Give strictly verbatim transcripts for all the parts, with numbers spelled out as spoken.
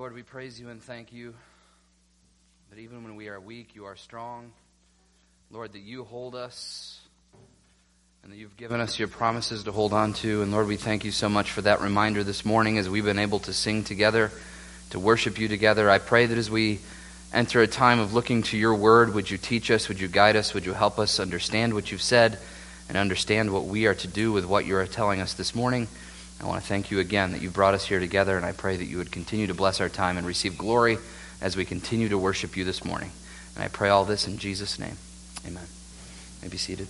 Lord, we praise you and thank you that even when we are weak, you are strong. Lord, that you hold us and that you've given us your promises to hold on to. And Lord, we thank you so much for that reminder this morning as we've been able to sing together, to worship you together. I pray that as we enter a time of looking to your word, would you teach us, would you guide us, would you help us understand what you've said and understand what we are to do with what you are telling us this morning. I want to thank you again that you brought us here together, and I pray that you would continue to bless our time and receive glory as we continue to worship you this morning. And I pray all this in Jesus' name. Amen. You may be seated.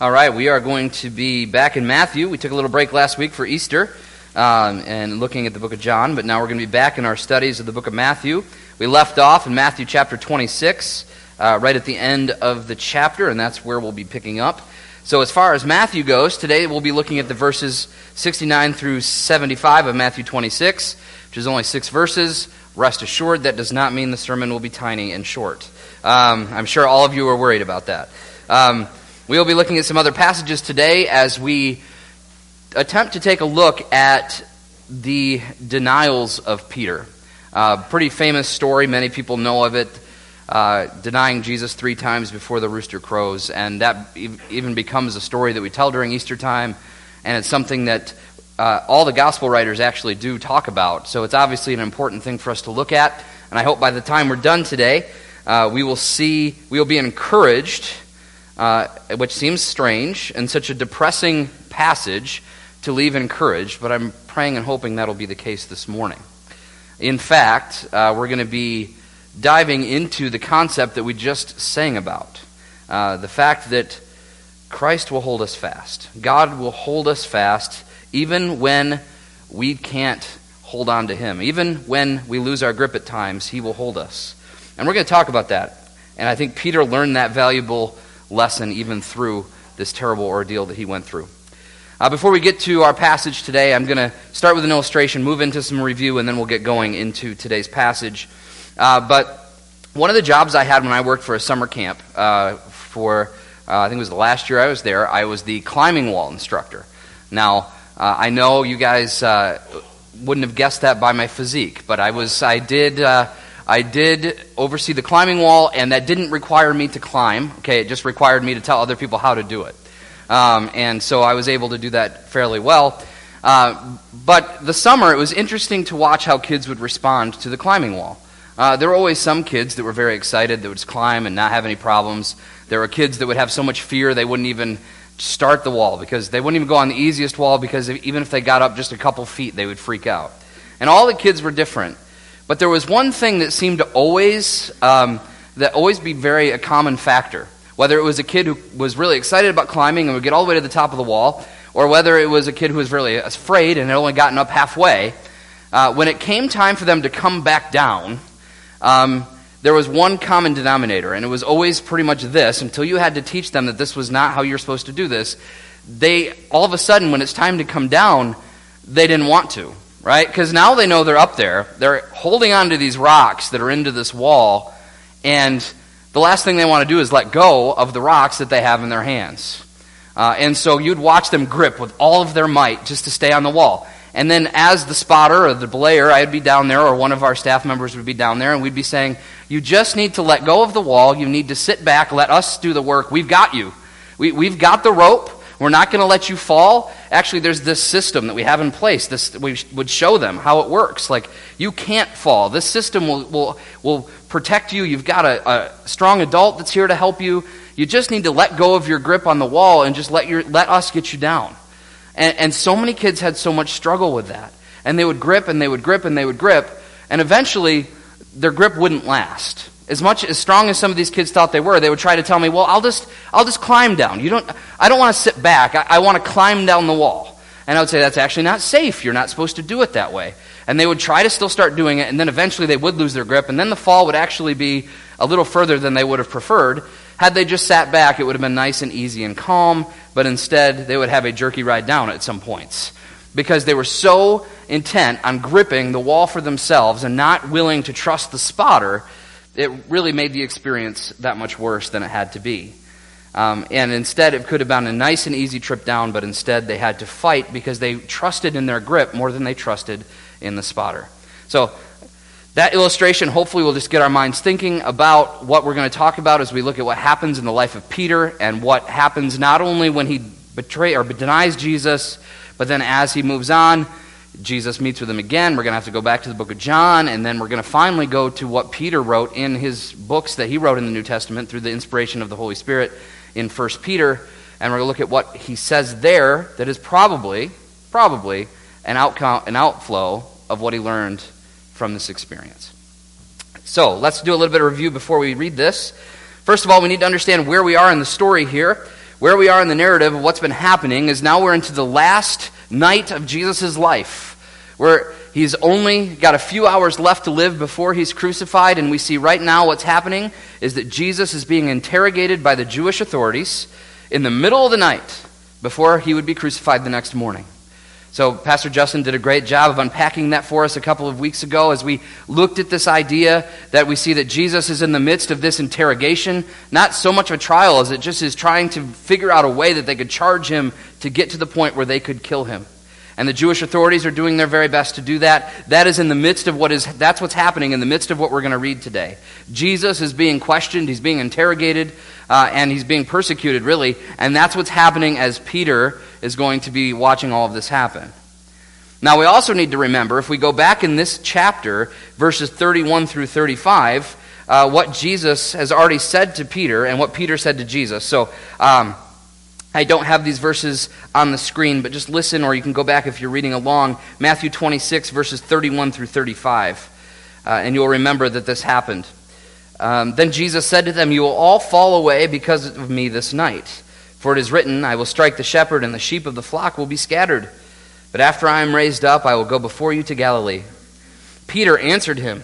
All right, we are going to be back in Matthew. We took a little break last week for Easter um, and looking at the book of John, but now we're going to be back in our studies of the book of Matthew. We left off in Matthew chapter twenty-six, uh, right at the end of the chapter, and that's where we'll be picking up. So as far as Matthew goes, today we'll be looking at the verses sixty-nine through seventy-five of Matthew twenty-six, which is only six verses. Rest assured, that does not mean the sermon will be tiny and short. Um, I'm sure all of you are worried about that. Um We will be looking at some other passages today as we attempt to take a look at the denials of Peter. Uh, pretty famous story, many people know of it, uh, denying Jesus three times before the rooster crows, and that e- even becomes a story that we tell during Easter time, and it's something that uh, all the gospel writers actually do talk about, so it's obviously an important thing for us to look at, and I hope by the time we're done today, uh, we will see, we will be encouraged. Uh, which seems strange and such a depressing passage to leave encouraged, but I'm praying and hoping that'll be the case this morning. In fact, uh, we're going to be diving into the concept that we just sang about, uh, the fact that Christ will hold us fast. God will hold us fast even when we can't hold on to him. Even when we lose our grip at times, he will hold us. And we're going to talk about that. And I think Peter learned that valuable lesson even through this terrible ordeal that he went through. Uh, before we get to our passage today, I'm going to start with an illustration, move into some review, and then we'll get going into today's passage. Uh, but one of the jobs I had when I worked for a summer camp uh, for, uh, I think it was the last year I was there, I was the climbing wall instructor. Now, uh, I know you guys uh, wouldn't have guessed that by my physique, but I was, I did... Uh, I did oversee the climbing wall, and that didn't require me to climb. Okay, it just required me to tell other people how to do it. Um, and so I was able to do that fairly well. Uh, but the summer, it was interesting to watch how kids would respond to the climbing wall. Uh, there were always some kids that were very excited, that would climb and not have any problems. There were kids that would have so much fear they wouldn't even start the wall, because they wouldn't even go on the easiest wall, because even if they got up just a couple feet, they would freak out. And all the kids were different. But there was one thing that seemed to always um, that always be very a common factor, whether it was a kid who was really excited about climbing and would get all the way to the top of the wall, or whether it was a kid who was really afraid and had only gotten up halfway. Uh, when it came time for them to come back down, um, there was one common denominator, and it was always pretty much this, until you had to teach them that this was not how you're supposed to do this. They, all of a sudden, when it's time to come down, they didn't want to. Right? Because now they know they're up there. They're holding on to these rocks that are into this wall, and the last thing they want to do is let go of the rocks that they have in their hands. Uh, and so you'd watch them grip with all of their might just to stay on the wall. And then as the spotter or the belayer, I'd be down there, or one of our staff members would be down there, and we'd be saying, you just need to let go of the wall. You need to sit back. Let us do the work. We've got you. We, we've got the rope. We're not going to let you fall. Actually, there's this system that we have in place. This we sh- would show them how it works. Like, you can't fall. This system will will, will protect you. You've got a, a strong adult that's here to help you. You just need to let go of your grip on the wall and just let your let us get you down. And, and so many kids had so much struggle with that. And they would grip and they would grip and they would grip. And eventually, their grip wouldn't last. As much as strong as some of these kids thought they were, they would try to tell me, "Well, I'll just, I'll just climb down. You don't, I don't want to sit back. I, I want to climb down the wall." And I would say, that's actually not safe. You're not supposed to do it that way. And they would try to still start doing it, and then eventually they would lose their grip, and then the fall would actually be a little further than they would have preferred. Had they just sat back, it would have been nice and easy and calm, but instead they would have a jerky ride down at some points because they were so intent on gripping the wall for themselves and not willing to trust the spotter. It really made the experience that much worse than it had to be. Um, and instead, it could have been a nice and easy trip down, but instead they had to fight because they trusted in their grip more than they trusted in the spotter. So that illustration hopefully will just get our minds thinking about what we're going to talk about as we look at what happens in the life of Peter and what happens not only when he betrays or denies Jesus, but then as he moves on, Jesus meets with him again. We're going to have to go back to the book of John, and then we're going to finally go to what Peter wrote in his books that he wrote in the New Testament through the inspiration of the Holy Spirit in First Peter, and we're going to look at what he says there that is probably, probably an outcome, an outflow of what he learned from this experience. So let's do a little bit of review before we read this. First of all, we need to understand where we are in the story here. Where we are in the narrative of what's been happening is now we're into the last night of Jesus' life, where he's only got a few hours left to live before he's crucified, and we see right now what's happening is that Jesus is being interrogated by the Jewish authorities in the middle of the night before he would be crucified the next morning. So Pastor Justin did a great job of unpacking that for us a couple of weeks ago as we looked at this idea that we see that Jesus is in the midst of this interrogation, not so much of a trial as it just is trying to figure out a way that they could charge him to get to the point where they could kill him. And the Jewish authorities are doing their very best to do that. That is in the midst of what is, that's what's happening in the midst of what we're going to read today. Jesus is being questioned, he's being interrogated, uh, and he's being persecuted, really. And that's what's happening as Peter is going to be watching all of this happen. Now, we also need to remember, if we go back in this chapter, verses thirty-one through thirty-five, uh, what Jesus has already said to Peter and what Peter said to Jesus. So, um, I don't have these verses on the screen, but just listen, or you can go back if you're reading along. Matthew twenty-six, verses thirty-one through thirty-five. Uh, and you'll remember that this happened. Um, then Jesus said to them, "You will all fall away because of me this night. For it is written, I will strike the shepherd, and the sheep of the flock will be scattered. But after I am raised up, I will go before you to Galilee." Peter answered him,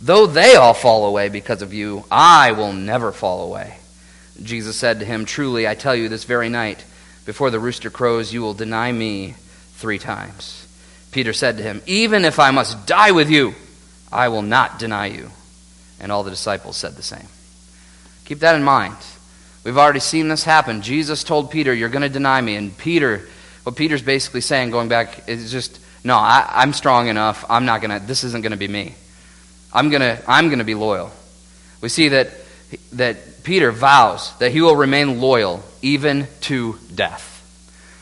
"Though they all fall away because of you, I will never fall away." Jesus said to him, "Truly, I tell you, this very night, before the rooster crows, you will deny me three times." Peter said to him, "Even if I must die with you, I will not deny you." And all the disciples said the same. Keep that in mind. We've already seen this happen. Jesus told Peter, "You're going to deny me." And Peter, what Peter's basically saying, going back, is just, no, I, I'm strong enough. I'm not going to, this isn't going to be me. I'm going to, I'm going to be loyal. We see that, that, Peter vows that he will remain loyal even to death.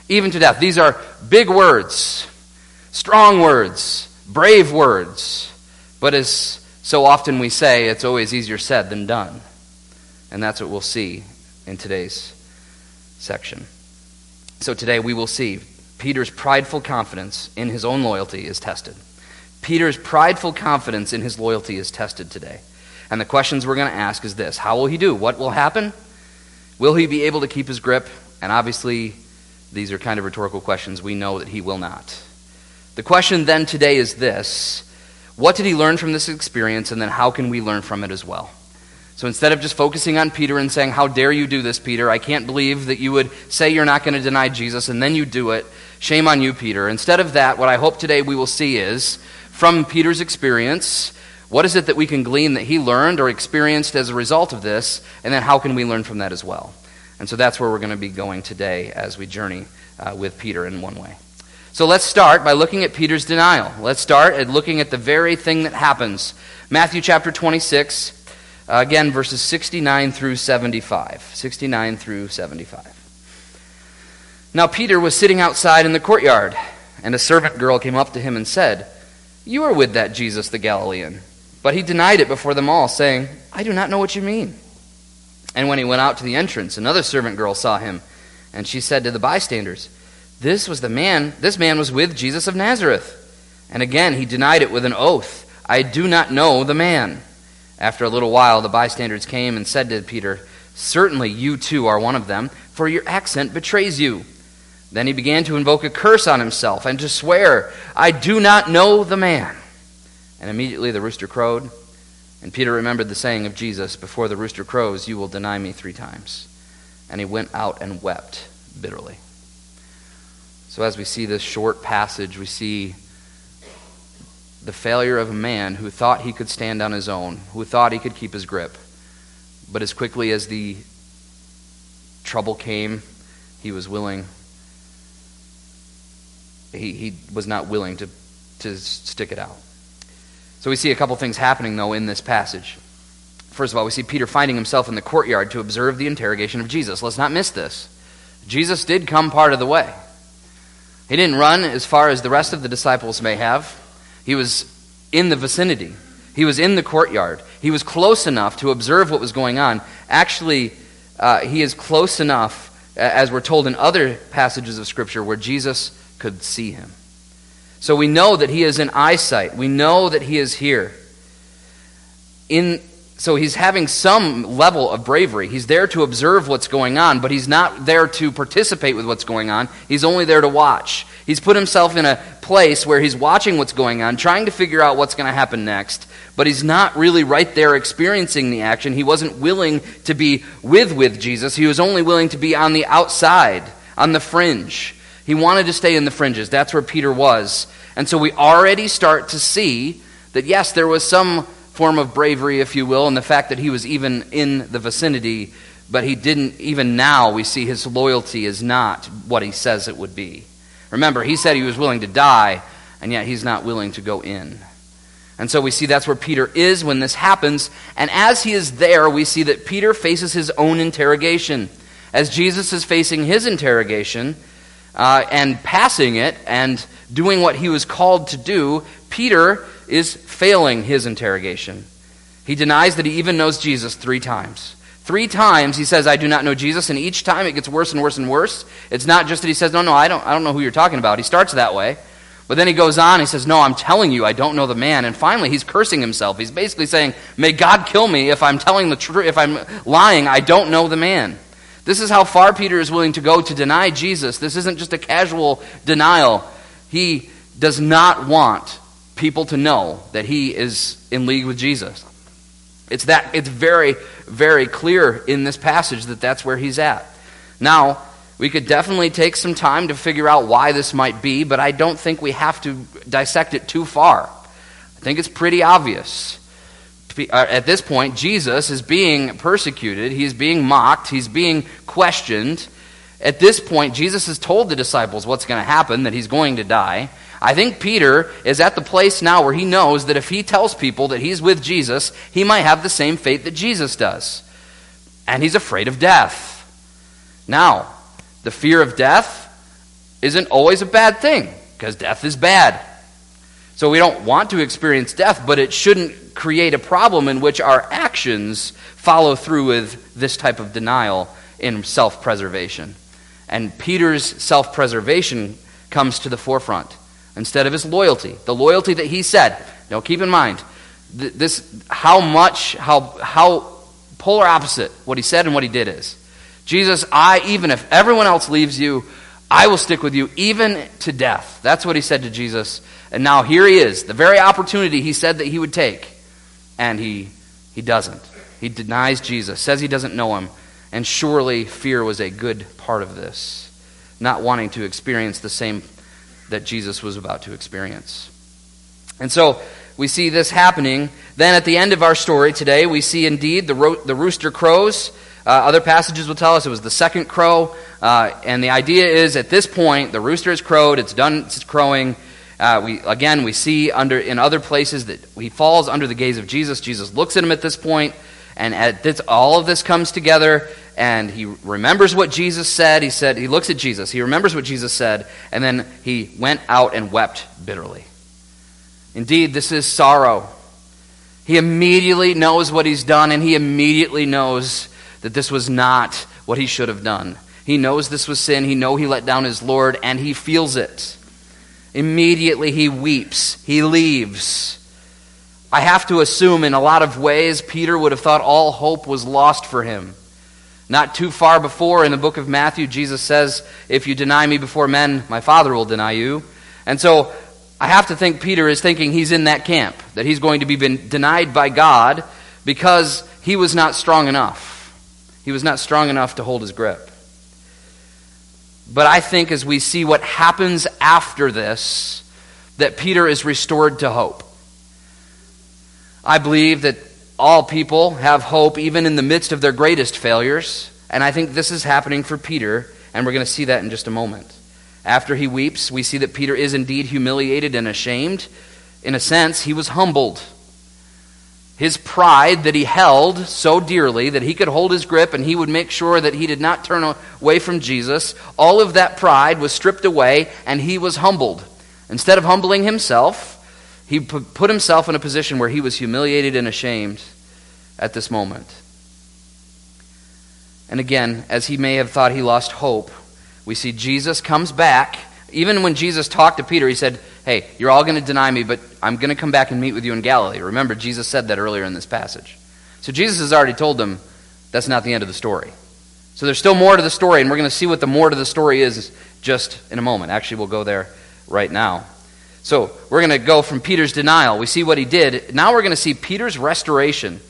Even to death. These are big words, strong words, brave words. But as so often we say, it's always easier said than done. And that's what we'll see in today's section. So today we will see Peter's prideful confidence in his own loyalty is tested. Peter's prideful confidence in his loyalty is tested today. And the questions we're going to ask is this. How will he do? What will happen? Will he be able to keep his grip? And obviously, these are kind of rhetorical questions. We know that he will not. The question then today is this. What did he learn from this experience? And then how can we learn from it as well? So instead of just focusing on Peter and saying, "How dare you do this, Peter? I can't believe that you would say you're not going to deny Jesus and then you do it. Shame on you, Peter." Instead of that, what I hope today we will see is from Peter's experience, what is it that we can glean that he learned or experienced as a result of this? And then how can we learn from that as well? And so that's where we're going to be going today as we journey uh, with Peter in one way. So let's start by looking at Peter's denial. Let's start at looking at the very thing that happens. Matthew chapter twenty-six, uh, again, verses sixty-nine through seventy-five. sixty-nine through seventy-five. "Now Peter was sitting outside in the courtyard, and a servant girl came up to him and said, 'You are with that Jesus the Galilean.' But he denied it before them all, saying, 'I do not know what you mean.' And when he went out to the entrance, another servant girl saw him, and she said to the bystanders, 'This was the man, this man was with Jesus of Nazareth.' And again he denied it with an oath, 'I do not know the man.' After a little while, the bystanders came and said to Peter, 'Certainly you too are one of them, for your accent betrays you.' Then he began to invoke a curse on himself and to swear, "I do not know the man." And immediately the rooster crowed, and Peter remembered the saying of Jesus, "Before the rooster crows, you will deny me three times." And he went out and wept bitterly. So as we see this short passage, we see the failure of a man who thought he could stand on his own, who thought he could keep his grip. But as quickly as the trouble came, he was willing. He, he was not willing to, to stick it out. So we see a couple things happening, though, in this passage. First of all, we see Peter finding himself in the courtyard to observe the interrogation of Jesus. Let's not miss this. Jesus did come part of the way. He didn't run as far as the rest of the disciples may have. He was in the vicinity. He was in the courtyard. He was close enough to observe what was going on. Actually, uh, he is close enough, as we're told in other passages of Scripture, where Jesus could see him. So we know that he is in eyesight. We know that he is here. In So he's having some level of bravery. He's there to observe what's going on, but he's not there to participate with what's going on. He's only there to watch. He's put himself in a place where he's watching what's going on, trying to figure out what's going to happen next, but he's not really right there experiencing the action. He wasn't willing to be with with Jesus. He was only willing to be on the outside, on the fringe. He wanted to stay in the fringes. That's where Peter was. And so we already start to see that, yes, there was some form of bravery, if you will, and the fact that he was even in the vicinity, but he didn't, even now we see his loyalty is not what he says it would be. Remember, he said he was willing to die, and yet he's not willing to go in. And so we see that's where Peter is when this happens, and as he is there, we see that Peter faces his own interrogation. As Jesus is facing his interrogation, uh, and passing it, and doing what he was called to do, Peter is failing his interrogation. He denies that he even knows Jesus three times. Three times he says, "I do not know Jesus," and each time it gets worse and worse and worse. It's not just that he says, no, no, I don't, I don't know who you're talking about. He starts that way, but then he goes on, he says, "No, I'm telling you, I don't know the man," and finally he's cursing himself. He's basically saying, "May God kill me if I'm telling the truth, if I'm lying, I don't know the man." This is how far Peter is willing to go to deny Jesus. This isn't just a casual denial. He does not want people to know that he is in league with Jesus. It's that it's very, very clear in this passage that that's where he's at. Now, we could definitely take some time to figure out why this might be, but I don't think we have to dissect it too far. I think it's pretty obvious. At this point, Jesus is being persecuted, he's being mocked, he's being questioned. At this point, Jesus has told the disciples what's going to happen, that he's going to die. I think Peter is at the place now where he knows that if he tells people that he's with Jesus, he might have the same fate that Jesus does. And he's afraid of death. Now, the fear of death isn't always a bad thing, because death is bad. So we don't want to experience death, but it shouldn't create a problem in which our actions follow through with this type of denial in self-preservation. And Peter's self-preservation comes to the forefront instead of his loyalty, the loyalty that he said. Now, keep in mind, th- this how much, how how polar opposite what he said and what he did is. Jesus, I, even if everyone else leaves you, I will stick with you even to death. That's what he said to Jesus. And now here he is, the very opportunity he said that he would take. And he he doesn't. He denies Jesus, says he doesn't know him. And surely fear was a good part of this, not wanting to experience the same that Jesus was about to experience. And so we see this happening. Then at the end of our story today, we see indeed the, ro- the rooster crows. Uh, other passages will tell us it was the second crow. Uh, and the idea is at this point, the rooster has crowed, it's done it's crowing. Uh, we Again, we see under in other places that he falls under the gaze of Jesus. Jesus looks at him at this point, and at this, all of this comes together. And he remembers what Jesus said. He said, he looks at Jesus. He remembers what Jesus said. And then he went out and wept bitterly. Indeed, this is sorrow. He immediately knows what he's done, and he immediately knows that this was not what he should have done. He knows this was sin. He knows he let down his Lord, and he feels it. Immediately he weeps. He leaves. I have to assume in a lot of ways, Peter would have thought all hope was lost for him. Not too far before, in the book of Matthew, Jesus says, if you deny me before men, my Father will deny you. And so I have to think Peter is thinking he's in that camp, that he's going to be been denied by God because he was not strong enough. He was not strong enough to hold his grip. But I think as we see what happens after this, that Peter is restored to hope. I believe that all people have hope even in the midst of their greatest failures, and I think this is happening for Peter, and we're going to see that in just a moment. After he weeps, we see that Peter is indeed humiliated and ashamed. In a sense, he was humbled. His pride that he held so dearly that he could hold his grip and he would make sure that he did not turn away from Jesus, all of that pride was stripped away and he was humbled. Instead of humbling himself, he put himself in a position where he was humiliated and ashamed at this moment. And again, as he may have thought he lost hope, we see Jesus comes back. Even when Jesus talked to Peter, he said, hey, you're all going to deny me, but I'm going to come back and meet with you in Galilee. Remember, Jesus said that earlier in this passage. So Jesus has already told them that's not the end of the story. So there's still more to the story, and we're going to see what the more to the story is just in a moment. Actually, we'll go there right now. So we're going to go from Peter's denial. We see what he did. Now we're going to see Peter's restoration.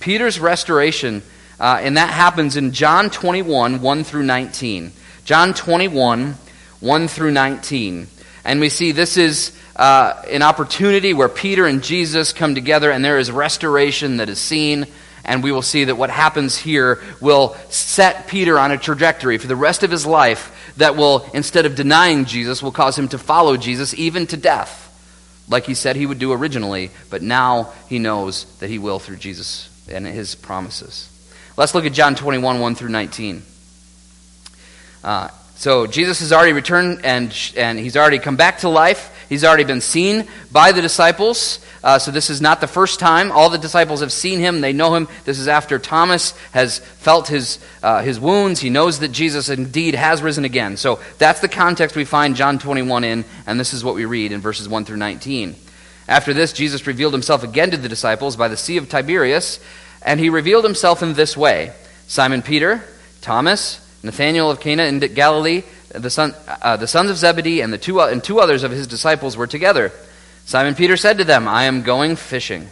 Peter's restoration, uh, and that happens in John twenty-one, one through nineteen. John twenty-one, one through nineteen. And we see this is uh, an opportunity where Peter and Jesus come together, and there is restoration that is seen. And we will see that what happens here will set Peter on a trajectory for the rest of his life that will, instead of denying Jesus, will cause him to follow Jesus even to death, like he said he would do originally, but now he knows that he will through Jesus and his promises. Let's look at John twenty-one, one through nineteen. Uh, so Jesus has already returned, and and he's already come back to life. He's already been seen by the disciples, uh, so this is not the first time. All the disciples have seen him. They know him. This is after Thomas has felt his uh, his wounds. He knows that Jesus indeed has risen again. So that's the context we find John twenty-one in, and this is what we read in verses one through nineteen. After this, Jesus revealed himself again to the disciples by the Sea of Tiberias, and he revealed himself in this way. Simon Peter, Thomas, Nathanael of Cana in Galilee, The, son, uh, the sons of Zebedee and the two and two others of his disciples were together. Simon Peter said to them, I am going fishing.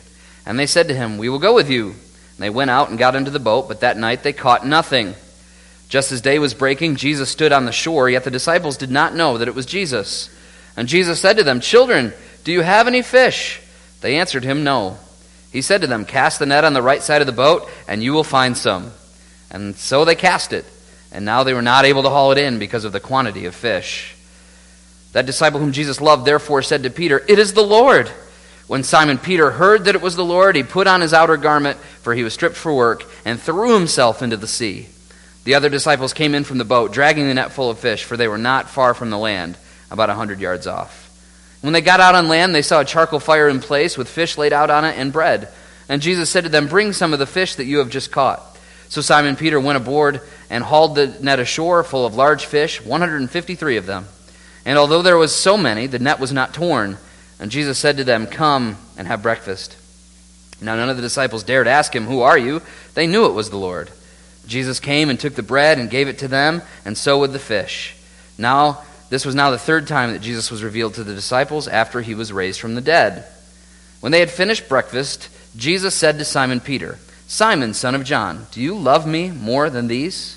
And they said to him, we will go with you. And they went out and got into the boat, but that night they caught nothing. Just as day was breaking, Jesus stood on the shore, yet the disciples did not know that it was Jesus. And Jesus said to them, children, do you have any fish? They answered him, no. He said to them, cast the net on the right side of the boat, and you will find some. And so they cast it. And now they were not able to haul it in because of the quantity of fish. That disciple whom Jesus loved therefore said to Peter, it is the Lord. When Simon Peter heard that it was the Lord, he put on his outer garment, for he was stripped for work, and threw himself into the sea. The other disciples came in from the boat, dragging the net full of fish, for they were not far from the land, about a hundred yards off. When they got out on land, they saw a charcoal fire in place, with fish laid out on it and bread. And Jesus said to them, bring some of the fish that you have just caught. So Simon Peter went aboard and hauled the net ashore full of large fish, one hundred fifty-three of them. And although there was so many, the net was not torn. And Jesus said to them, come and have breakfast. Now none of the disciples dared ask him, who are you? They knew it was the Lord. Jesus came and took the bread and gave it to them, and so with the fish. Now this was now the third time that Jesus was revealed to the disciples after he was raised from the dead. When they had finished breakfast, Jesus said to Simon Peter, Simon, son of John, do you love me more than these?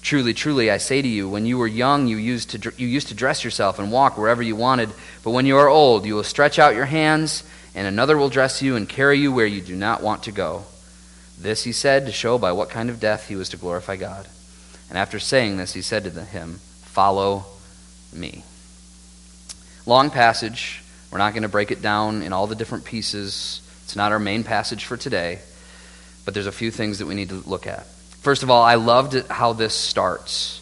Truly, truly, I say to you, when you were young, you used to you used to dress yourself and walk wherever you wanted. But when you are old, you will stretch out your hands, and another will dress you and carry you where you do not want to go. This he said to show by what kind of death he was to glorify God. And after saying this, he said to him, follow me. Long passage. We're not going to break it down in all the different pieces. It's not our main passage for today, but there's a few things that we need to look at. First of all, I loved how this starts.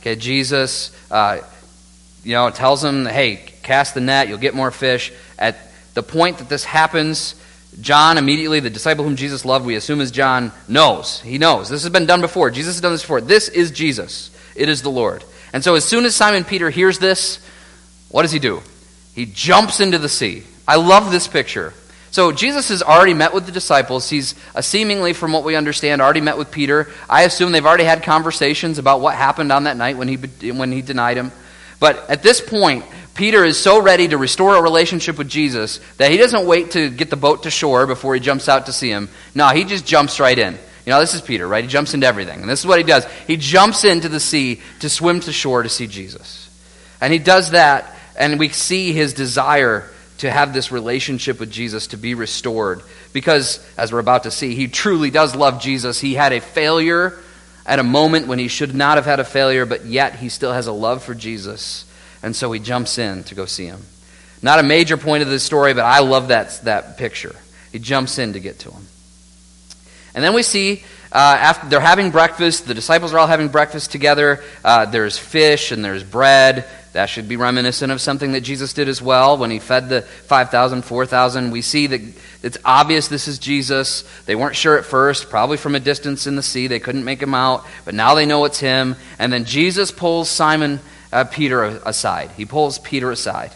Okay, Jesus, uh, you know, tells him, hey, cast the net, you'll get more fish. At the point that this happens, John immediately, the disciple whom Jesus loved, we assume is John, knows. He knows. This has been done before. Jesus has done this before. This is Jesus. It is the Lord. And so as soon as Simon Peter hears this, what does he do? He jumps into the sea. I love this picture. So Jesus has already met with the disciples. He's uh, seemingly, from what we understand, already met with Peter. I assume they've already had conversations about what happened on that night when he when he denied him. But at this point, Peter is so ready to restore a relationship with Jesus that he doesn't wait to get the boat to shore before he jumps out to see him. No, he just jumps right in. You know, this is Peter, right? He jumps into everything. And this is what he does. He jumps into the sea to swim to shore to see Jesus. And he does that, and we see his desire to have this relationship with Jesus to be restored. Because, as we're about to see, he truly does love Jesus. He had a failure at a moment when he should not have had a failure, but yet he still has a love for Jesus. And so he jumps in to go see him. Not a major point of this story, but I love that, that picture. He jumps in to get to him. And then we see, uh, after they're having breakfast, the disciples are all having breakfast together. Uh, there's fish and there's bread. That should be reminiscent of something that Jesus did as well when he fed the five thousand, four thousand. We see that it's obvious this is Jesus. They weren't sure at first, probably from a distance in the sea. They couldn't make him out, but now they know it's him. And then Jesus pulls Simon uh, Peter aside. He pulls Peter aside.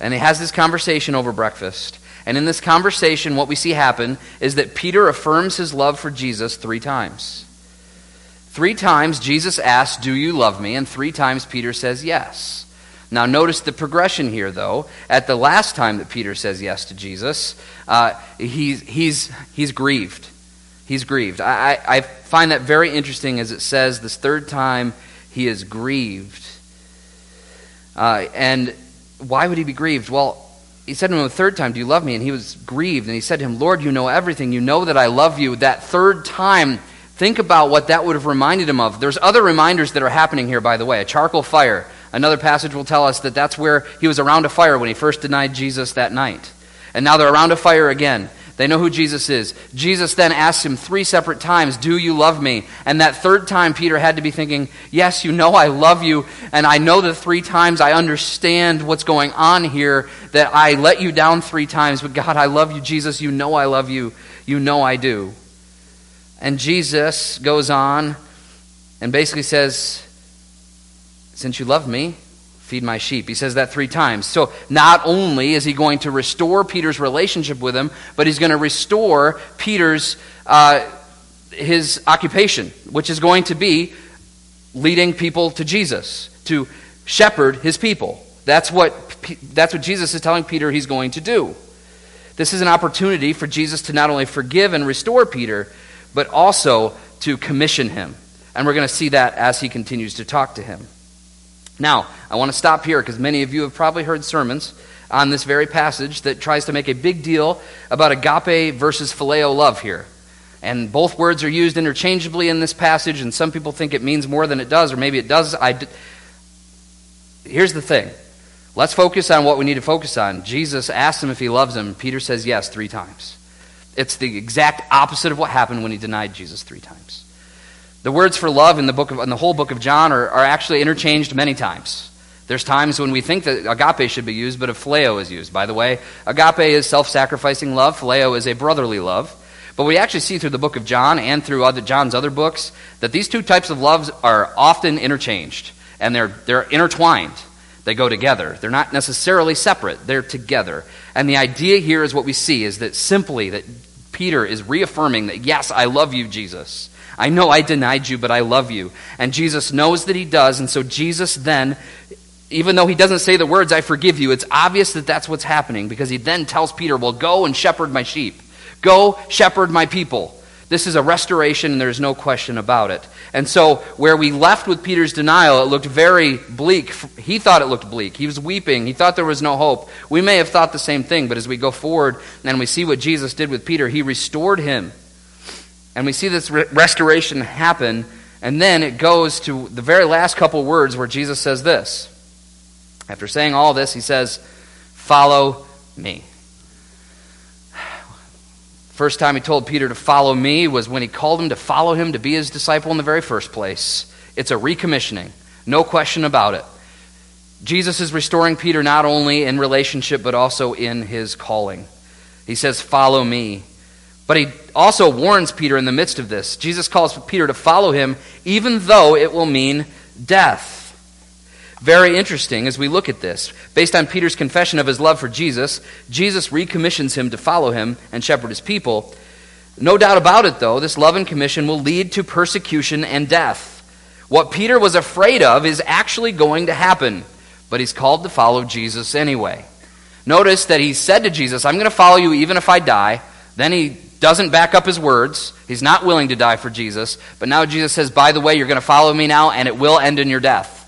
And he has this conversation over breakfast. And in this conversation, what we see happen is that Peter affirms his love for Jesus three times. Three times Jesus asks, do you love me? And three times Peter says yes. Now notice the progression here, though. At the last time that Peter says yes to Jesus, uh, he's he's he's grieved. He's grieved. I, I find that very interesting, as it says this third time he is grieved. Uh, and why would he be grieved? Well, he said to him the third time, do you love me? And he was grieved. And he said to him, Lord, you know everything. You know that I love you. That third time, think about what that would have reminded him of. There's other reminders that are happening here, by the way. A charcoal fire. Another passage will tell us that that's where he was around a fire when he first denied Jesus that night. And now they're around a fire again. They know who Jesus is. Jesus then asks him three separate times, do you love me? And that third time, Peter had to be thinking, yes, you know I love you. And I know the three times I understand what's going on here, that I let you down three times. But God, I love you, Jesus. You know I love you. You know I do. And Jesus goes on and basically says, since you love me, feed my sheep. He says that three times. So not only is he going to restore Peter's relationship with him, but he's going to restore Peter's uh, his occupation, which is going to be leading people to Jesus, to shepherd his people. That's what that's what Jesus is telling Peter he's going to do. This is an opportunity for Jesus to not only forgive and restore Peter, but also to commission him. And we're going to see that as he continues to talk to him. Now, I want to stop here because many of you have probably heard sermons on this very passage that tries to make a big deal about agape versus phileo love here. And both words are used interchangeably in this passage, and some people think it means more than it does, or maybe it does. I d- Here's the thing. Let's focus on what we need to focus on. Jesus asked him if he loves him. Peter says yes three times. It's the exact opposite of what happened when he denied Jesus three times. The words for love in the book of, in the whole book of John are, are actually interchanged many times. There's times when we think that agape should be used, but a phileo is used. By the way, agape is self-sacrificing love. Phileo is a brotherly love. But we actually see through the book of John and through other, John's other books that these two types of loves are often interchanged, and they're they're intertwined. They go together. They're not necessarily separate. They're together. And the idea here is what we see is that simply that Peter is reaffirming that, yes, I love you, Jesus. I know I denied you, but I love you. And Jesus knows that he does, and so Jesus then, even though he doesn't say the words, I forgive you, it's obvious that that's what's happening, because he then tells Peter, well, go and shepherd my sheep. Go shepherd my people. This is a restoration, and there's no question about it. And so where we left with Peter's denial, it looked very bleak. He thought it looked bleak. He was weeping. He thought there was no hope. We may have thought the same thing, but as we go forward and we see what Jesus did with Peter, he restored him. And we see this re- restoration happen, and then it goes to the very last couple words where Jesus says this. After saying all this, he says, follow me. First time he told Peter to follow me was when he called him to follow him to be his disciple in the very first place. It's a recommissioning, no question about it. Jesus is restoring Peter not only in relationship but also in his calling. He says, follow me. But he also warns Peter in the midst of this. Jesus calls Peter to follow him even though it will mean death. Very interesting as we look at this. Based on Peter's confession of his love for Jesus, Jesus recommissions him to follow him and shepherd his people. No doubt about it, though, this love and commission will lead to persecution and death. What Peter was afraid of is actually going to happen, but he's called to follow Jesus anyway. Notice that he said to Jesus, I'm going to follow you even if I die. Then he doesn't back up his words. He's not willing to die for Jesus. But now Jesus says, by the way, you're going to follow me now, and it will end in your death.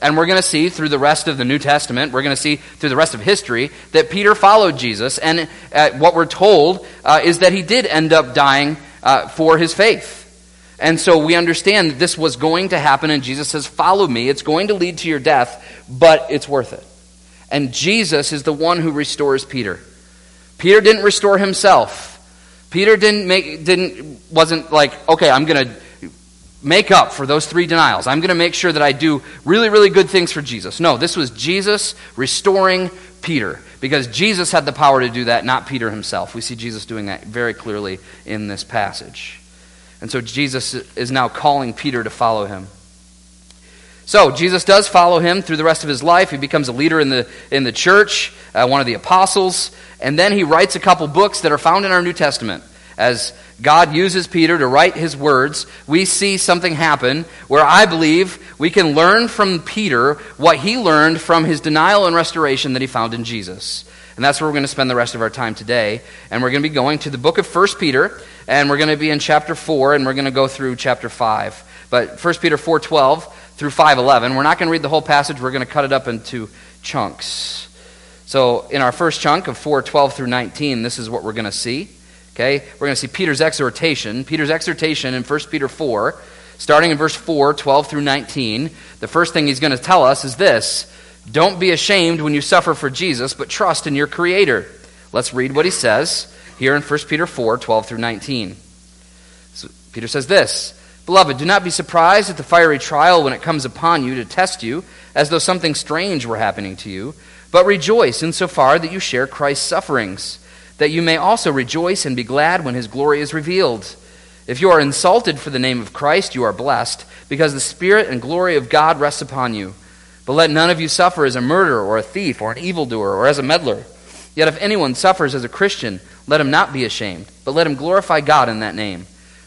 And we're going to see through the rest of the New Testament, we're going to see through the rest of history, that Peter followed Jesus. And uh, what we're told uh, is that he did end up dying uh, for his faith. And so we understand that this was going to happen, and Jesus says, follow me. It's going to lead to your death, but it's worth it. And Jesus is the one who restores Peter. Peter didn't restore himself. Peter didn't make, didn't, wasn't like, okay, I'm going to make up for those three denials. I'm going to make sure that I do really, really good things for Jesus. No, this was Jesus restoring Peter, because Jesus had the power to do that, not Peter himself. We see Jesus doing that very clearly in this passage. And so Jesus is now calling Peter to follow him. So Jesus does follow him through the rest of his life. He becomes a leader in the in the church, uh, one of the apostles. And then he writes a couple books that are found in our New Testament. As God uses Peter to write his words, we see something happen where I believe we can learn from Peter what he learned from his denial and restoration that he found in Jesus. And that's where we're going to spend the rest of our time today. And we're going to be going to the book of First Peter, and we're going to be in chapter four, and we're going to go through chapter five. But First Peter four twelve through five eleven, we're not going to read the whole passage. We're going to cut it up into chunks. So in our first chunk of four twelve through nineteen, this is what we're going to see. Okay, we're going to see Peter's exhortation. Peter's exhortation in First Peter four, starting in verse four, twelve through nineteen. The first thing he's going to tell us is this: don't be ashamed when you suffer for Jesus, but trust in your Creator. Let's read what he says here in First Peter four, twelve through nineteen. So Peter says this: Beloved, do not be surprised at the fiery trial when it comes upon you to test you, as though something strange were happening to you, but rejoice insofar that you share Christ's sufferings, that you may also rejoice and be glad when his glory is revealed. If you are insulted for the name of Christ, you are blessed, because the Spirit and glory of God rests upon you. But let none of you suffer as a murderer or a thief or an evildoer or as a meddler. Yet if anyone suffers as a Christian, let him not be ashamed, but let him glorify God in that name.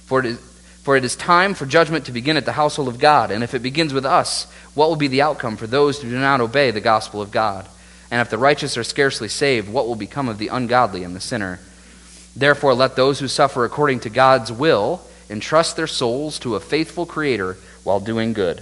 For it is, for it is time for judgment to begin at the household of God, and if it begins with us, what will be the outcome for those who do not obey the gospel of God? And if the righteous are scarcely saved, what will become of the ungodly and the sinner? Therefore let those who suffer according to God's will entrust their souls to a faithful Creator while doing good.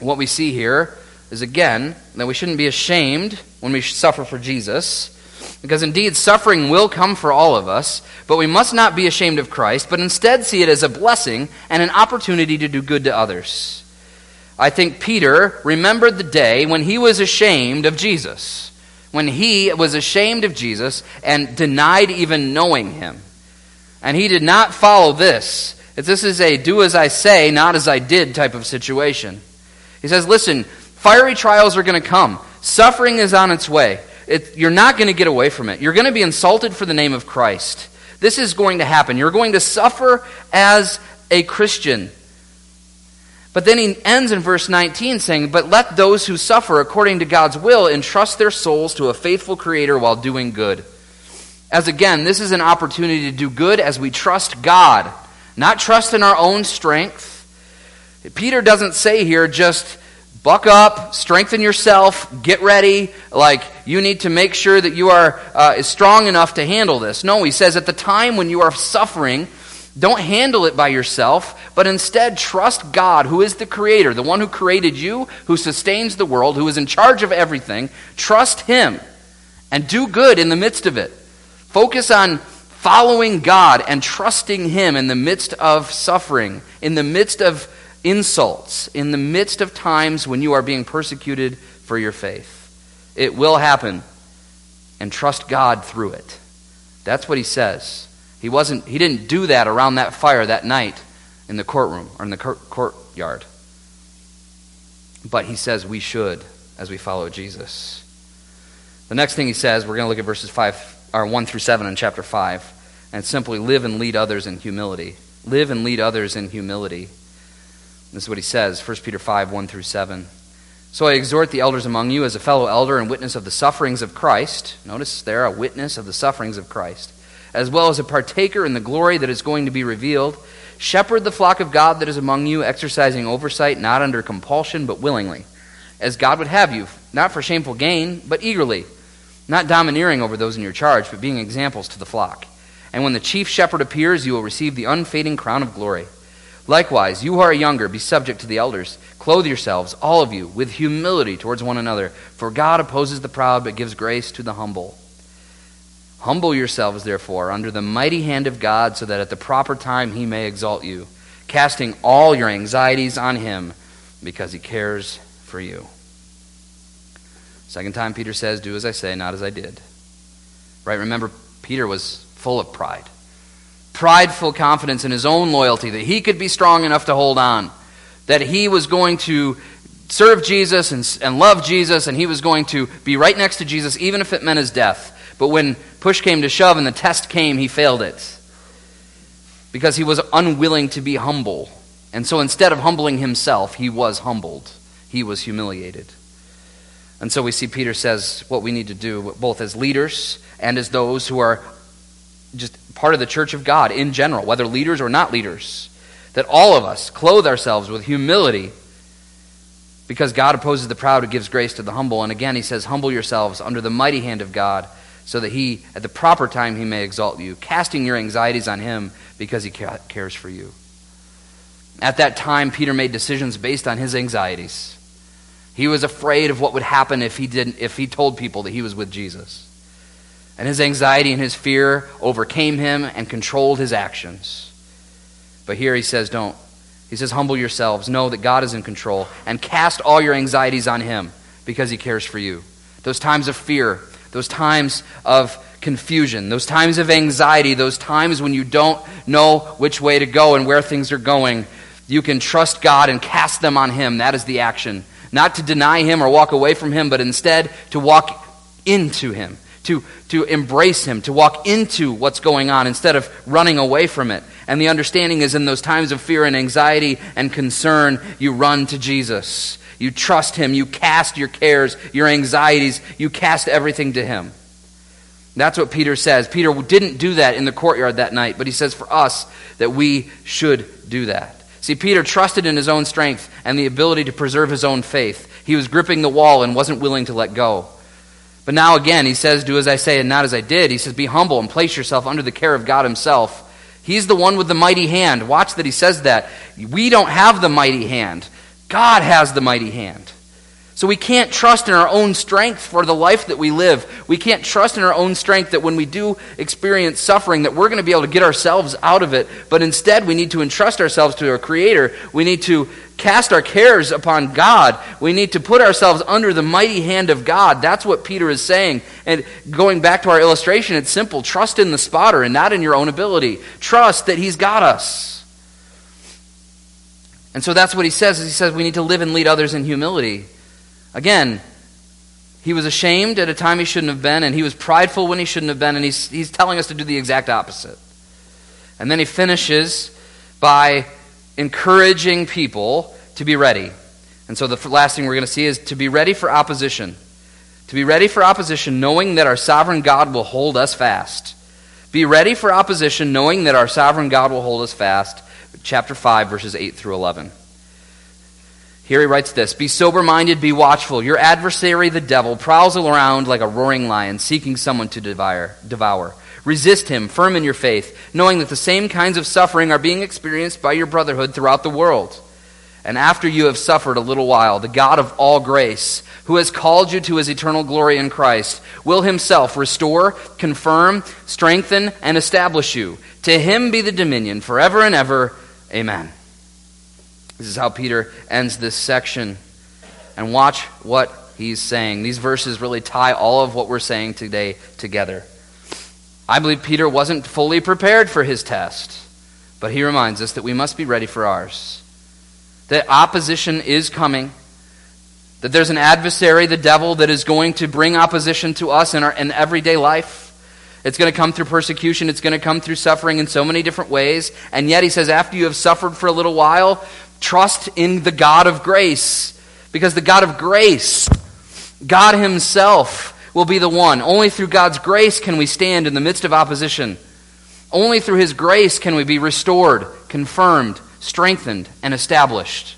What we see here is, again, that we shouldn't be ashamed when we suffer for Jesus, because indeed suffering will come for all of us, but we must not be ashamed of Christ, but instead see it as a blessing and an opportunity to do good to others. I think Peter remembered the day when he was ashamed of Jesus, when he was ashamed of Jesus and denied even knowing him. And he did not follow this. This is a do as I say, not as I did type of situation. He says, listen, fiery trials are going to come. Suffering is on its way. It, you're not going to get away from it. You're going to be insulted for the name of Christ. This is going to happen. You're going to suffer as a Christian. But then he ends in verse nineteen saying, but let those who suffer according to God's will entrust their souls to a faithful Creator while doing good. As again, this is an opportunity to do good as we trust God, not trust in our own strength. Peter doesn't say here just buck up, strengthen yourself, get ready, like you need to make sure that you are uh, strong enough to handle this. No, he says at the time when you are suffering, don't handle it by yourself, but instead trust God, who is the Creator, the one who created you, who sustains the world, who is in charge of everything. Trust him and do good in the midst of it. Focus on following God and trusting him in the midst of suffering, in the midst of insults, in the midst of times when you are being persecuted for your faith. It will happen, and trust God through it. That's what he says. He wasn't. He didn't do that around that fire that night in the courtroom or in the courtyard. But he says we should as we follow Jesus. The next thing he says, we're going to look at verses five or one through seven in chapter five, and simply live and lead others in humility. Live and lead others in humility. This is what he says, First Peter five, one through seven. So I exhort the elders among you as a fellow elder and witness of the sufferings of Christ. Notice there, a witness of the sufferings of Christ, as well as a partaker in the glory that is going to be revealed. Shepherd the flock of God that is among you, exercising oversight, not under compulsion, but willingly, as God would have you, not for shameful gain, but eagerly, not domineering over those in your charge, but being examples to the flock. And when the chief shepherd appears, you will receive the unfading crown of glory. Likewise, you who are younger, be subject to the elders. Clothe yourselves, all of you, with humility towards one another, for God opposes the proud, but gives grace to the humble. Humble yourselves, therefore, under the mighty hand of God, so that at the proper time he may exalt you, casting all your anxieties on him, because he cares for you. Second time, Peter says, do as I say, not as I did. Right? Remember, Peter was full of pride. Prideful confidence in his own loyalty, that he could be strong enough to hold on, that he was going to serve Jesus and, and love Jesus, and he was going to be right next to Jesus, even if it meant his death. But when push came to shove and the test came, he failed it because he was unwilling to be humble. And so instead of humbling himself, he was humbled. He was humiliated. And so we see Peter says what we need to do, both as leaders and as those who are just part of the church of God in general, whether leaders or not leaders, that all of us clothe ourselves with humility because God opposes the proud who gives grace to the humble. And again, he says, humble yourselves under the mighty hand of God, so that he, at the proper time, he may exalt you, casting your anxieties on him because he cares for you. At that time, Peter made decisions based on his anxieties. He was afraid of what would happen if he didn't, if he told people that he was with Jesus. And his anxiety and his fear overcame him and controlled his actions. But here he says, don't. He says, humble yourselves. Know that God is in control, and cast all your anxieties on him because he cares for you. Those times of fear, those times of confusion, those times of anxiety, those times when you don't know which way to go and where things are going, you can trust God and cast them on him. That is the action. Not to deny him or walk away from him, but instead to walk into him, to, to embrace him, to walk into what's going on instead of running away from it. And the understanding is in those times of fear and anxiety and concern, you run to Jesus. You trust him. You cast your cares, your anxieties. You cast everything to him. That's what Peter says. Peter didn't do that in the courtyard that night, but he says for us that we should do that. See, Peter trusted in his own strength and the ability to preserve his own faith. He was gripping the wall and wasn't willing to let go. But now again, he says, do as I say and not as I did. He says, be humble and place yourself under the care of God himself. He's the one with the mighty hand. Watch that he says that. We don't have the mighty hand. God has the mighty hand. So we can't trust in our own strength for the life that we live. We can't trust in our own strength that when we do experience suffering that we're going to be able to get ourselves out of it. But instead we need to entrust ourselves to our Creator. We need to cast our cares upon God. We need to put ourselves under the mighty hand of God. That's what Peter is saying. And going back to our illustration, it's simple. Trust in the spotter and not in your own ability. Trust that he's got us. And so that's what he says. Is he says we need to live and lead others in humility. Again, he was ashamed at a time he shouldn't have been, and he was prideful when he shouldn't have been, and he's, he's telling us to do the exact opposite. And then he finishes by encouraging people to be ready. And so the last thing we're going to see is to be ready for opposition. To be ready for opposition, knowing that our sovereign God will hold us fast. Be ready for opposition, knowing that our sovereign God will hold us fast. Chapter five, verses eight through eleven. Here he writes this, be sober-minded, be watchful. Your adversary, the devil, prowls around like a roaring lion, seeking someone to devour. Resist him, firm in your faith, knowing that the same kinds of suffering are being experienced by your brotherhood throughout the world. And after you have suffered a little while, the God of all grace, who has called you to his eternal glory in Christ, will himself restore, confirm, strengthen, and establish you. To him be the dominion forever and ever. Amen. This is how Peter ends this section. And watch what he's saying. These verses really tie all of what we're saying today together. I believe Peter wasn't fully prepared for his test, but he reminds us that we must be ready for ours. That opposition is coming, that there's an adversary, the devil, that is going to bring opposition to us in our in everyday life. It's going to come through persecution, it's going to come through suffering in so many different ways, and yet he says, after you have suffered for a little while, trust in the God of grace, because the God of grace, God himself, will be the one. Only through God's grace can we stand in the midst of opposition. Only through his grace can we be restored, confirmed, strengthened, and established.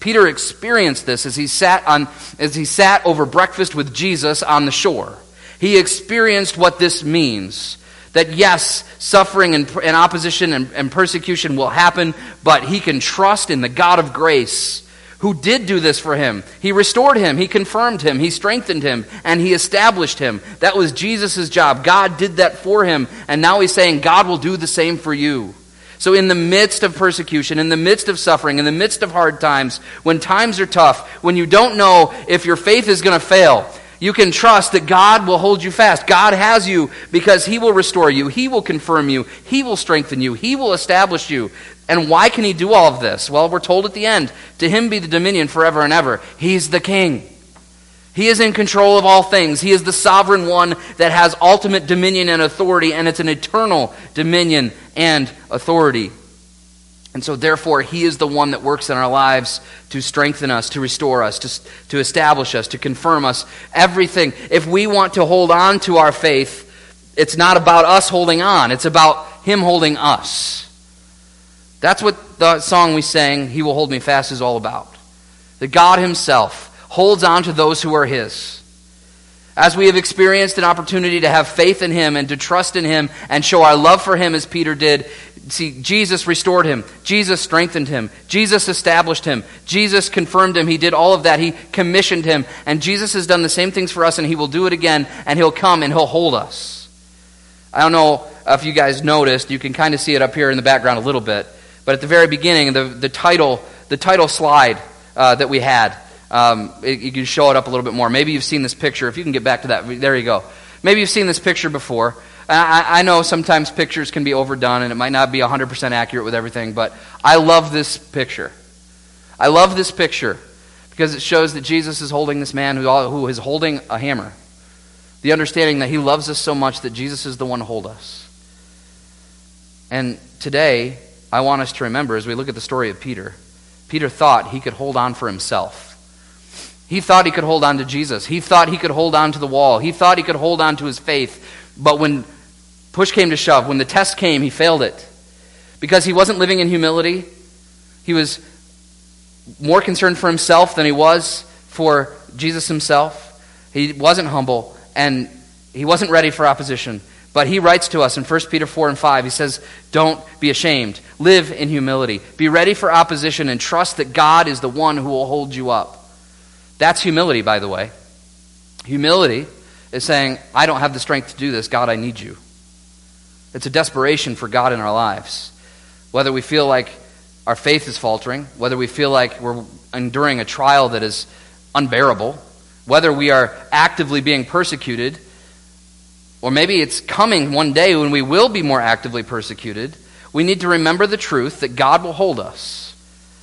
Peter experienced this as he sat on, as he sat over breakfast with Jesus on the shore. He experienced what this means. That yes, suffering and, and opposition and, and persecution will happen, but he can trust in the God of grace who did do this for him. He restored him, he confirmed him, he strengthened him, and he established him. That was Jesus' job. God did that for him, and now he's saying God will do the same for you. So in the midst of persecution, in the midst of suffering, in the midst of hard times, when times are tough, when you don't know if your faith is going to fail, you can trust that God will hold you fast. God has you because he will restore you. He will confirm you. He will strengthen you. He will establish you. And why can he do all of this? Well, we're told at the end, to him be the dominion forever and ever. He's the king. He is in control of all things. He is the sovereign one that has ultimate dominion and authority, and it's an eternal dominion and authority. And so therefore, he is the one that works in our lives to strengthen us, to restore us, to, to establish us, to confirm us, everything. If we want to hold on to our faith, it's not about us holding on. It's about him holding us. That's what the song we sang, He Will Hold Me Fast, is all about. That God himself holds on to those who are his. As we have experienced an opportunity to have faith in him and to trust in him and show our love for him as Peter did, see, Jesus restored him. Jesus strengthened him. Jesus established him. Jesus confirmed him. He did all of that. He commissioned him. And Jesus has done the same things for us, and he will do it again, and he'll come and he'll hold us. I don't know if you guys noticed. You can kind of see it up here in the background a little bit. But at the very beginning, the, the, title, the title slide uh, that we had, Um, it, you can show it up a little bit more. Maybe you've seen this picture. If you can get back to that, there you go. Maybe you've seen this picture before. I, I know sometimes pictures can be overdone and it might not be one hundred percent accurate with everything, but I love this picture. I love this picture because it shows that Jesus is holding this man who, who is holding a hammer. The understanding that he loves us so much that Jesus is the one to hold us. And today, I want us to remember, as we look at the story of Peter, Peter thought he could hold on for himself. He thought he could hold on to Jesus. He thought he could hold on to the wall. He thought he could hold on to his faith. But when push came to shove, when the test came, he failed it. Because he wasn't living in humility. He was more concerned for himself than he was for Jesus himself. He wasn't humble, and he wasn't ready for opposition. But he writes to us in First Peter four and five, he says, don't be ashamed. Live in humility. Be ready for opposition and trust that God is the one who will hold you up. That's humility, by the way. Humility is saying, I don't have the strength to do this. God, I need you. It's a desperation for God in our lives. Whether we feel like our faith is faltering, whether we feel like we're enduring a trial that is unbearable, whether we are actively being persecuted, or maybe it's coming one day when we will be more actively persecuted, we need to remember the truth that God will hold us,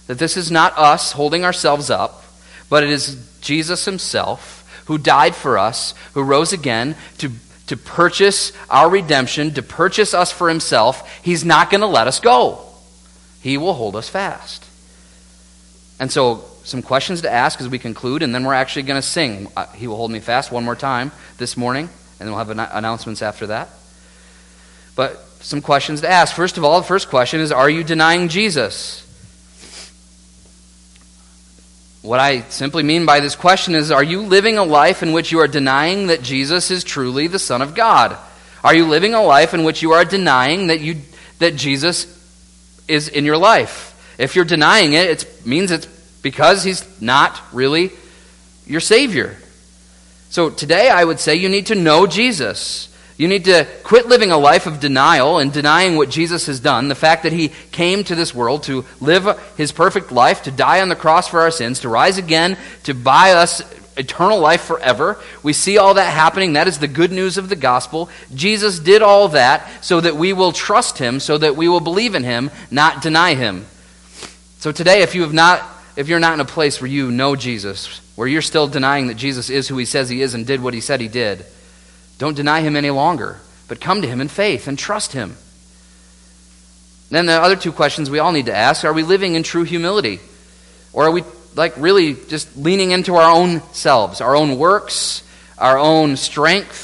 that this is not us holding ourselves up, but it is Jesus himself who died for us, who rose again to, to purchase our redemption, to purchase us for himself. He's not going to let us go. He will hold us fast. And so some questions to ask as we conclude, and then we're actually going to sing He Will Hold Me Fast one more time this morning, and we'll have an- announcements after that. But some questions to ask. First of all, the first question is, are you denying Jesus? What I simply mean by this question is, are you living a life in which you are denying that Jesus is truly the Son of God? Are you living a life in which you are denying that you that Jesus is in your life? If you're denying it, it means it's because he's not really your Savior. So today I would say you need to know Jesus. You need to quit living a life of denial and denying what Jesus has done, the fact that he came to this world to live his perfect life, to die on the cross for our sins, to rise again, to buy us eternal life forever. We see all that happening. That is the good news of the gospel. Jesus did all that so that we will trust him, so that we will believe in him, not deny him. So today, if you have not, if you're not in a place where you know Jesus, where you're still denying that Jesus is who he says he is and did what he said he did, don't deny him any longer, but come to him in faith and trust him. Then the other two questions we all need to ask, are we living in true humility? Or are we like really just leaning into our own selves, our own works, our own strength,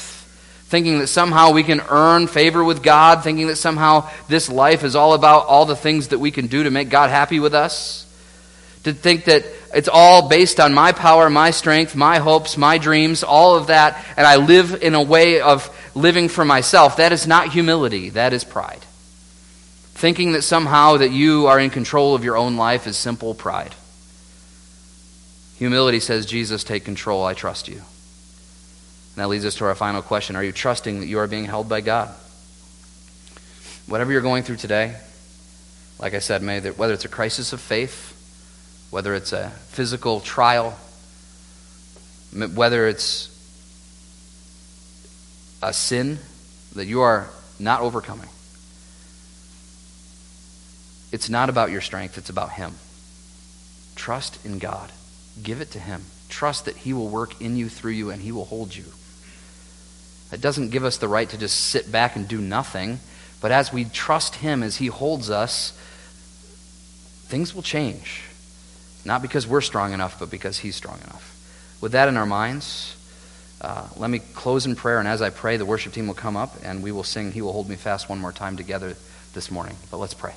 thinking that somehow we can earn favor with God, thinking that somehow this life is all about all the things that we can do to make God happy with us? To think that it's all based on my power, my strength, my hopes, my dreams, all of that, and I live in a way of living for myself. That is not humility, that is pride. Thinking that somehow that you are in control of your own life is simple pride. Humility says, Jesus, take control, I trust you. And that leads us to our final question. Are you trusting that you are being held by God? Whatever you're going through today, like I said, may that, whether it's a crisis of faith, whether it's a physical trial, whether it's a sin that you are not overcoming, it's not about your strength, it's about him. Trust in God. Give it to him. Trust that he will work in you, through you, and he will hold you. That doesn't give us the right to just sit back and do nothing, but as we trust him, as he holds us, things will change. Not because we're strong enough, but because he's strong enough. With that in our minds, uh, let me close in prayer, and as I pray, the worship team will come up, and we will sing He Will Hold Me Fast one more time together this morning. But let's pray.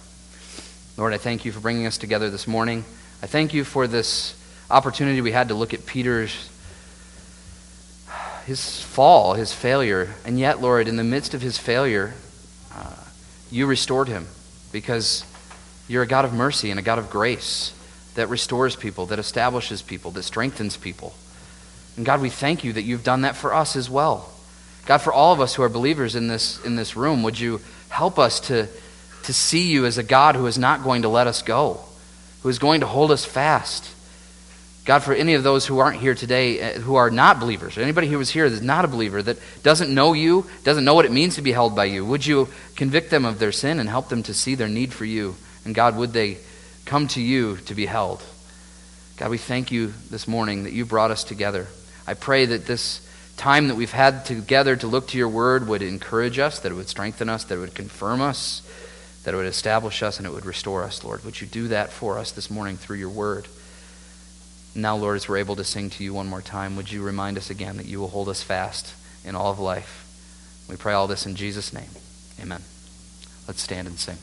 Lord, I thank you for bringing us together this morning. I thank you for this opportunity we had to look at Peter's his fall, his failure. And yet, Lord, in the midst of his failure, uh, you restored him, because you're a God of mercy and a God of grace that restores people, that establishes people, that strengthens people. And God, we thank you that you've done that for us as well. God, for all of us who are believers in this in this room, would you help us to to see you as a God who is not going to let us go, who is going to hold us fast. God, for any of those who aren't here today, who are not believers, anybody who was here that's not a believer, that doesn't know you, doesn't know what it means to be held by you, would you convict them of their sin and help them to see their need for you? And God, would they come to you to be held? God, we thank you this morning that you brought us together. I pray that this time that we've had together to look to your word would encourage us, that it would strengthen us, that it would confirm us, that it would establish us, and it would restore us, Lord. Would you do that for us this morning through your word? Now, Lord, as we're able to sing to you one more time, would you remind us again that you will hold us fast in all of life? We pray all this in Jesus' name. Amen. Let's stand and sing.